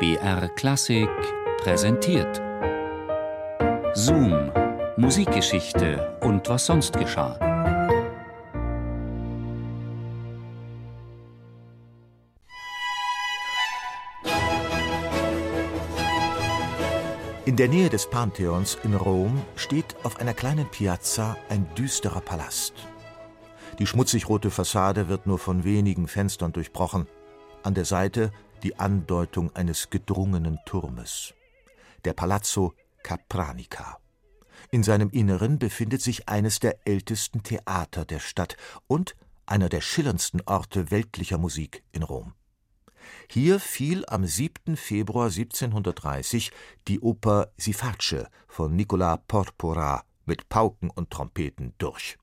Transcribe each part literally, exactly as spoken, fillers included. B R-Klassik präsentiert. Zoom, Musikgeschichte und was sonst geschah. In der Nähe des Pantheons in Rom steht auf einer kleinen Piazza ein düsterer Palast. Die schmutzig-rote Fassade wird nur von wenigen Fenstern durchbrochen. An der Seite die Andeutung eines gedrungenen Turmes. Der Palazzo Capranica. In seinem Inneren befindet sich eines der ältesten Theater der Stadt und einer der schillerndsten Orte weltlicher Musik in Rom. Hier fiel am siebten Februar siebzehnhundertdreißig die Oper Siface von Nicola Porpora mit Pauken und Trompeten durch.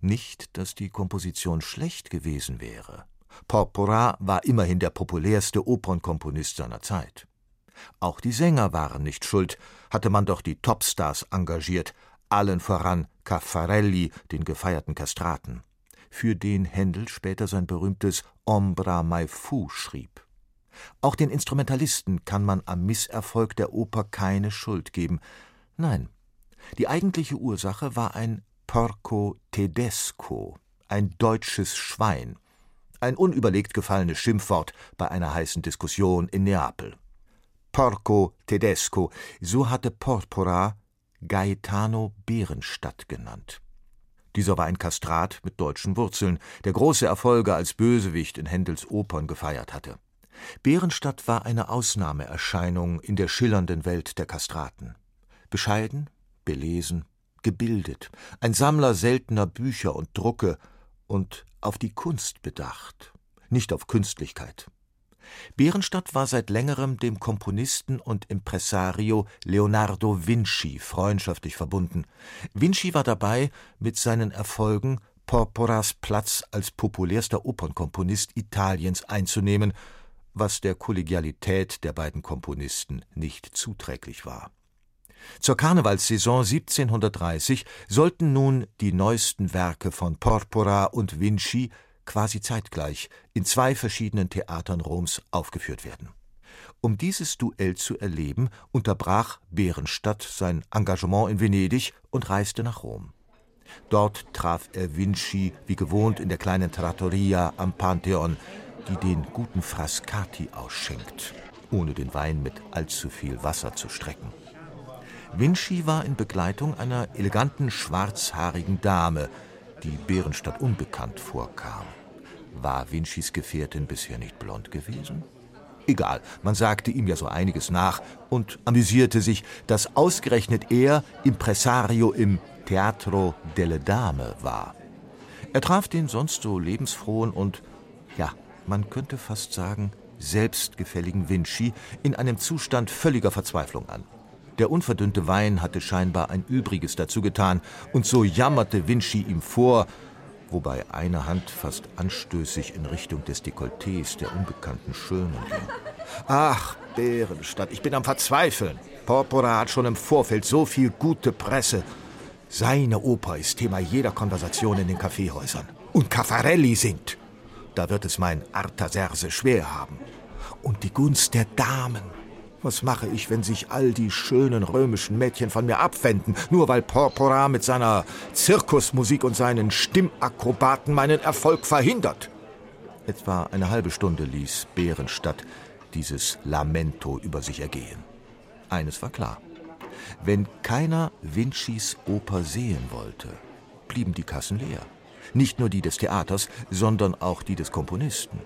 Nicht, dass die Komposition schlecht gewesen wäre. Porpora war immerhin der populärste Opernkomponist seiner Zeit. Auch die Sänger waren nicht schuld, hatte man doch die Topstars engagiert, allen voran Caffarelli, den gefeierten Kastraten, für den Händel später sein berühmtes Ombra mai fu schrieb. Auch den Instrumentalisten kann man am Misserfolg der Oper keine Schuld geben. Nein, die eigentliche Ursache war ein Porco Tedesco, ein deutsches Schwein, ein unüberlegt gefallenes Schimpfwort bei einer heißen Diskussion in Neapel. Porco Tedesco, so hatte Porpora Gaetano Berenstadt genannt. Dieser war ein Kastrat mit deutschen Wurzeln, der große Erfolge als Bösewicht in Händels Opern gefeiert hatte. Berenstadt war eine Ausnahmeerscheinung in der schillernden Welt der Kastraten. Bescheiden, belesen, gebildet, ein Sammler seltener Bücher und Drucke und auf die Kunst bedacht, nicht auf Künstlichkeit. Berenstadt war seit längerem dem Komponisten und Impresario Leonardo Vinci freundschaftlich verbunden. Vinci war dabei, mit seinen Erfolgen Porporas Platz als populärster Opernkomponist Italiens einzunehmen, was der Kollegialität der beiden Komponisten nicht zuträglich war. Zur Karnevalssaison siebzehnhundertdreißig sollten nun die neuesten Werke von Porpora und Vinci quasi zeitgleich in zwei verschiedenen Theatern Roms aufgeführt werden. Um dieses Duell zu erleben, unterbrach Berenstadt sein Engagement in Venedig und reiste nach Rom. Dort traf er Vinci wie gewohnt in der kleinen Trattoria am Pantheon, die den guten Frascati ausschenkt, ohne den Wein mit allzu viel Wasser zu strecken. Vinci war in Begleitung einer eleganten, schwarzhaarigen Dame, die Berenstadt unbekannt vorkam. War Vincis Gefährtin bisher nicht blond gewesen? Egal, man sagte ihm ja so einiges nach und amüsierte sich, dass ausgerechnet er Impresario im Teatro delle Dame war. Er traf den sonst so lebensfrohen und, ja, man könnte fast sagen, selbstgefälligen Vinci in einem Zustand völliger Verzweiflung an. Der unverdünnte Wein hatte scheinbar ein Übriges dazu getan, und so jammerte Vinci ihm vor, wobei eine Hand fast anstößig in Richtung des Dekolletés der unbekannten Schönen ging. Ach, Berenstadt, ich bin am Verzweifeln. Porpora hat schon im Vorfeld so viel gute Presse. Seine Oper ist Thema jeder Konversation in den Kaffeehäusern. Und Caffarelli singt. Da wird es mein Artaserse schwer haben. Und die Gunst der Damen. Was mache ich, wenn sich all die schönen römischen Mädchen von mir abwenden, nur weil Porpora mit seiner Zirkusmusik und seinen Stimmakrobaten meinen Erfolg verhindert? Etwa eine halbe Stunde ließ Berenstadt dieses Lamento über sich ergehen. Eines war klar: Wenn keiner Vincis Oper sehen wollte, blieben die Kassen leer. Nicht nur die des Theaters, sondern auch die des Komponisten.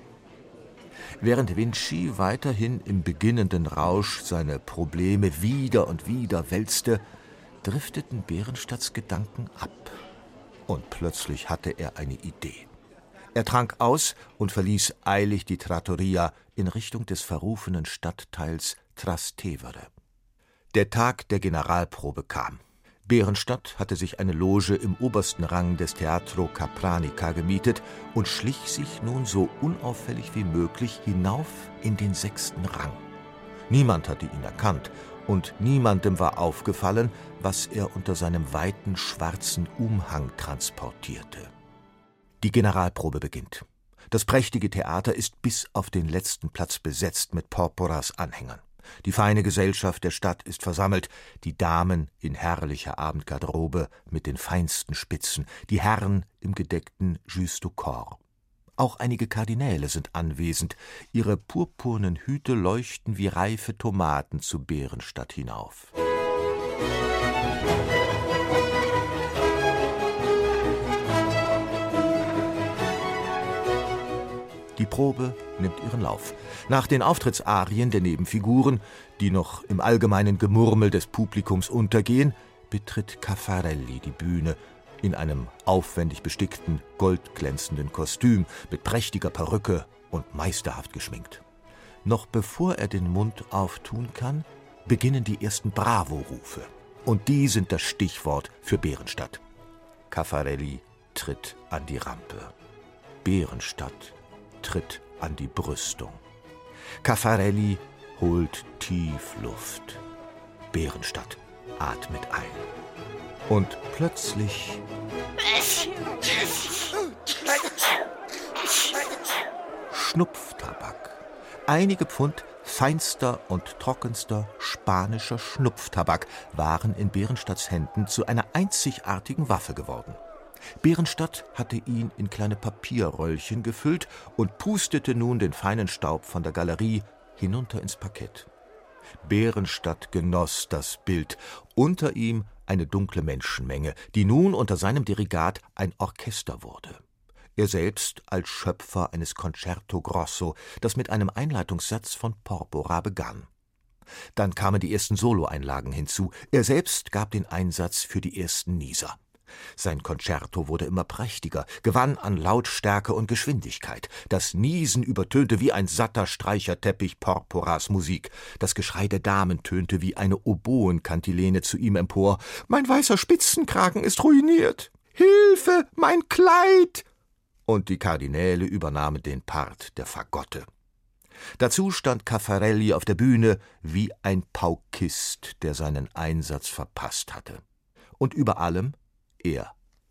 Während Vinci weiterhin im beginnenden Rausch seine Probleme wieder und wieder wälzte, drifteten Berenstadts Gedanken ab. Und plötzlich hatte er eine Idee. Er trank aus und verließ eilig die Trattoria in Richtung des verrufenen Stadtteils Trastevere. Der Tag der Generalprobe kam. Berenstadt hatte sich eine Loge im obersten Rang des Teatro Capranica gemietet und schlich sich nun so unauffällig wie möglich hinauf in den sechsten Rang. Niemand hatte ihn erkannt und niemandem war aufgefallen, was er unter seinem weiten schwarzen Umhang transportierte. Die Generalprobe beginnt. Das prächtige Theater ist bis auf den letzten Platz besetzt mit Porporas Anhängern. Die feine Gesellschaft der Stadt ist versammelt, die Damen in herrlicher Abendgarderobe mit den feinsten Spitzen, die Herren im gedeckten Jus du Corps. Auch einige Kardinäle sind anwesend, ihre purpurnen Hüte leuchten wie reife Tomaten zu Berenstadt hinauf. Die Probe nimmt ihren Lauf. Nach den Auftrittsarien der Nebenfiguren, die noch im allgemeinen Gemurmel des Publikums untergehen, betritt Caffarelli die Bühne in einem aufwendig bestickten, goldglänzenden Kostüm mit prächtiger Perücke und meisterhaft geschminkt. Noch bevor er den Mund auftun kann, beginnen die ersten Bravo-Rufe. Und die sind das Stichwort für Berenstadt. Caffarelli tritt an die Rampe. Berenstadt tritt an die Brüstung. Caffarelli holt tief Luft. Berenstadt atmet ein. Und plötzlich Schnupftabak. Einige Pfund feinster und trockenster spanischer Schnupftabak waren in Berenstadts Händen zu einer einzigartigen Waffe geworden. Berenstadt hatte ihn in kleine Papierröllchen gefüllt und pustete nun den feinen Staub von der Galerie hinunter ins Parkett. Berenstadt genoss das Bild, unter ihm eine dunkle Menschenmenge, die nun unter seinem Dirigat ein Orchester wurde. Er selbst als Schöpfer eines Concerto Grosso, das mit einem Einleitungssatz von Porpora begann. Dann kamen die ersten Soloeinlagen hinzu, er selbst gab den Einsatz für die ersten Nieser. Sein Konzerto wurde immer prächtiger, gewann an Lautstärke und Geschwindigkeit. Das Niesen übertönte wie ein satter Streicherteppich Porporas Musik. Das Geschrei der Damen tönte wie eine Oboenkantilene zu ihm empor. »Mein weißer Spitzenkragen ist ruiniert! Hilfe, mein Kleid!« Und die Kardinäle übernahmen den Part der Fagotte. Dazu stand Caffarelli auf der Bühne wie ein Paukist, der seinen Einsatz verpasst hatte. Und über allem er,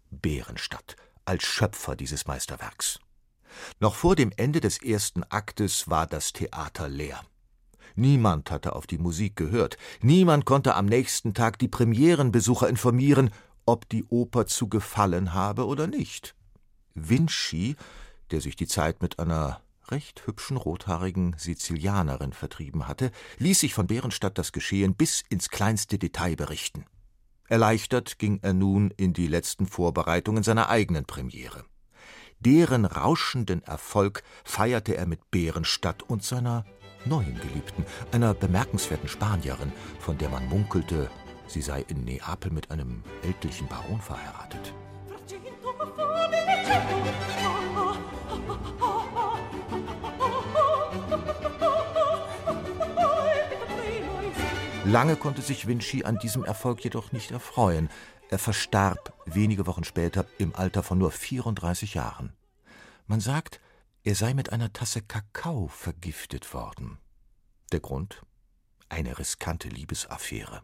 Berenstadt, als Schöpfer dieses Meisterwerks. Noch vor dem Ende des ersten Aktes war das Theater leer. Niemand hatte auf die Musik gehört, niemand konnte am nächsten Tag die Premierenbesucher informieren, ob die Oper zu gefallen habe oder nicht. Vinci, der sich die Zeit mit einer recht hübschen rothaarigen Sizilianerin vertrieben hatte, ließ sich von Berenstadt das Geschehen bis ins kleinste Detail berichten. Erleichtert ging er nun in die letzten Vorbereitungen seiner eigenen Premiere. Deren rauschenden Erfolg feierte er mit Berenstadt und seiner neuen Geliebten, einer bemerkenswerten Spanierin, von der man munkelte, sie sei in Neapel mit einem ältlichen Baron verheiratet. Lange konnte sich Vinci an diesem Erfolg jedoch nicht erfreuen. Er verstarb wenige Wochen später im Alter von nur vierunddreißig Jahren. Man sagt, er sei mit einer Tasse Kakao vergiftet worden. Der Grund? Eine riskante Liebesaffäre.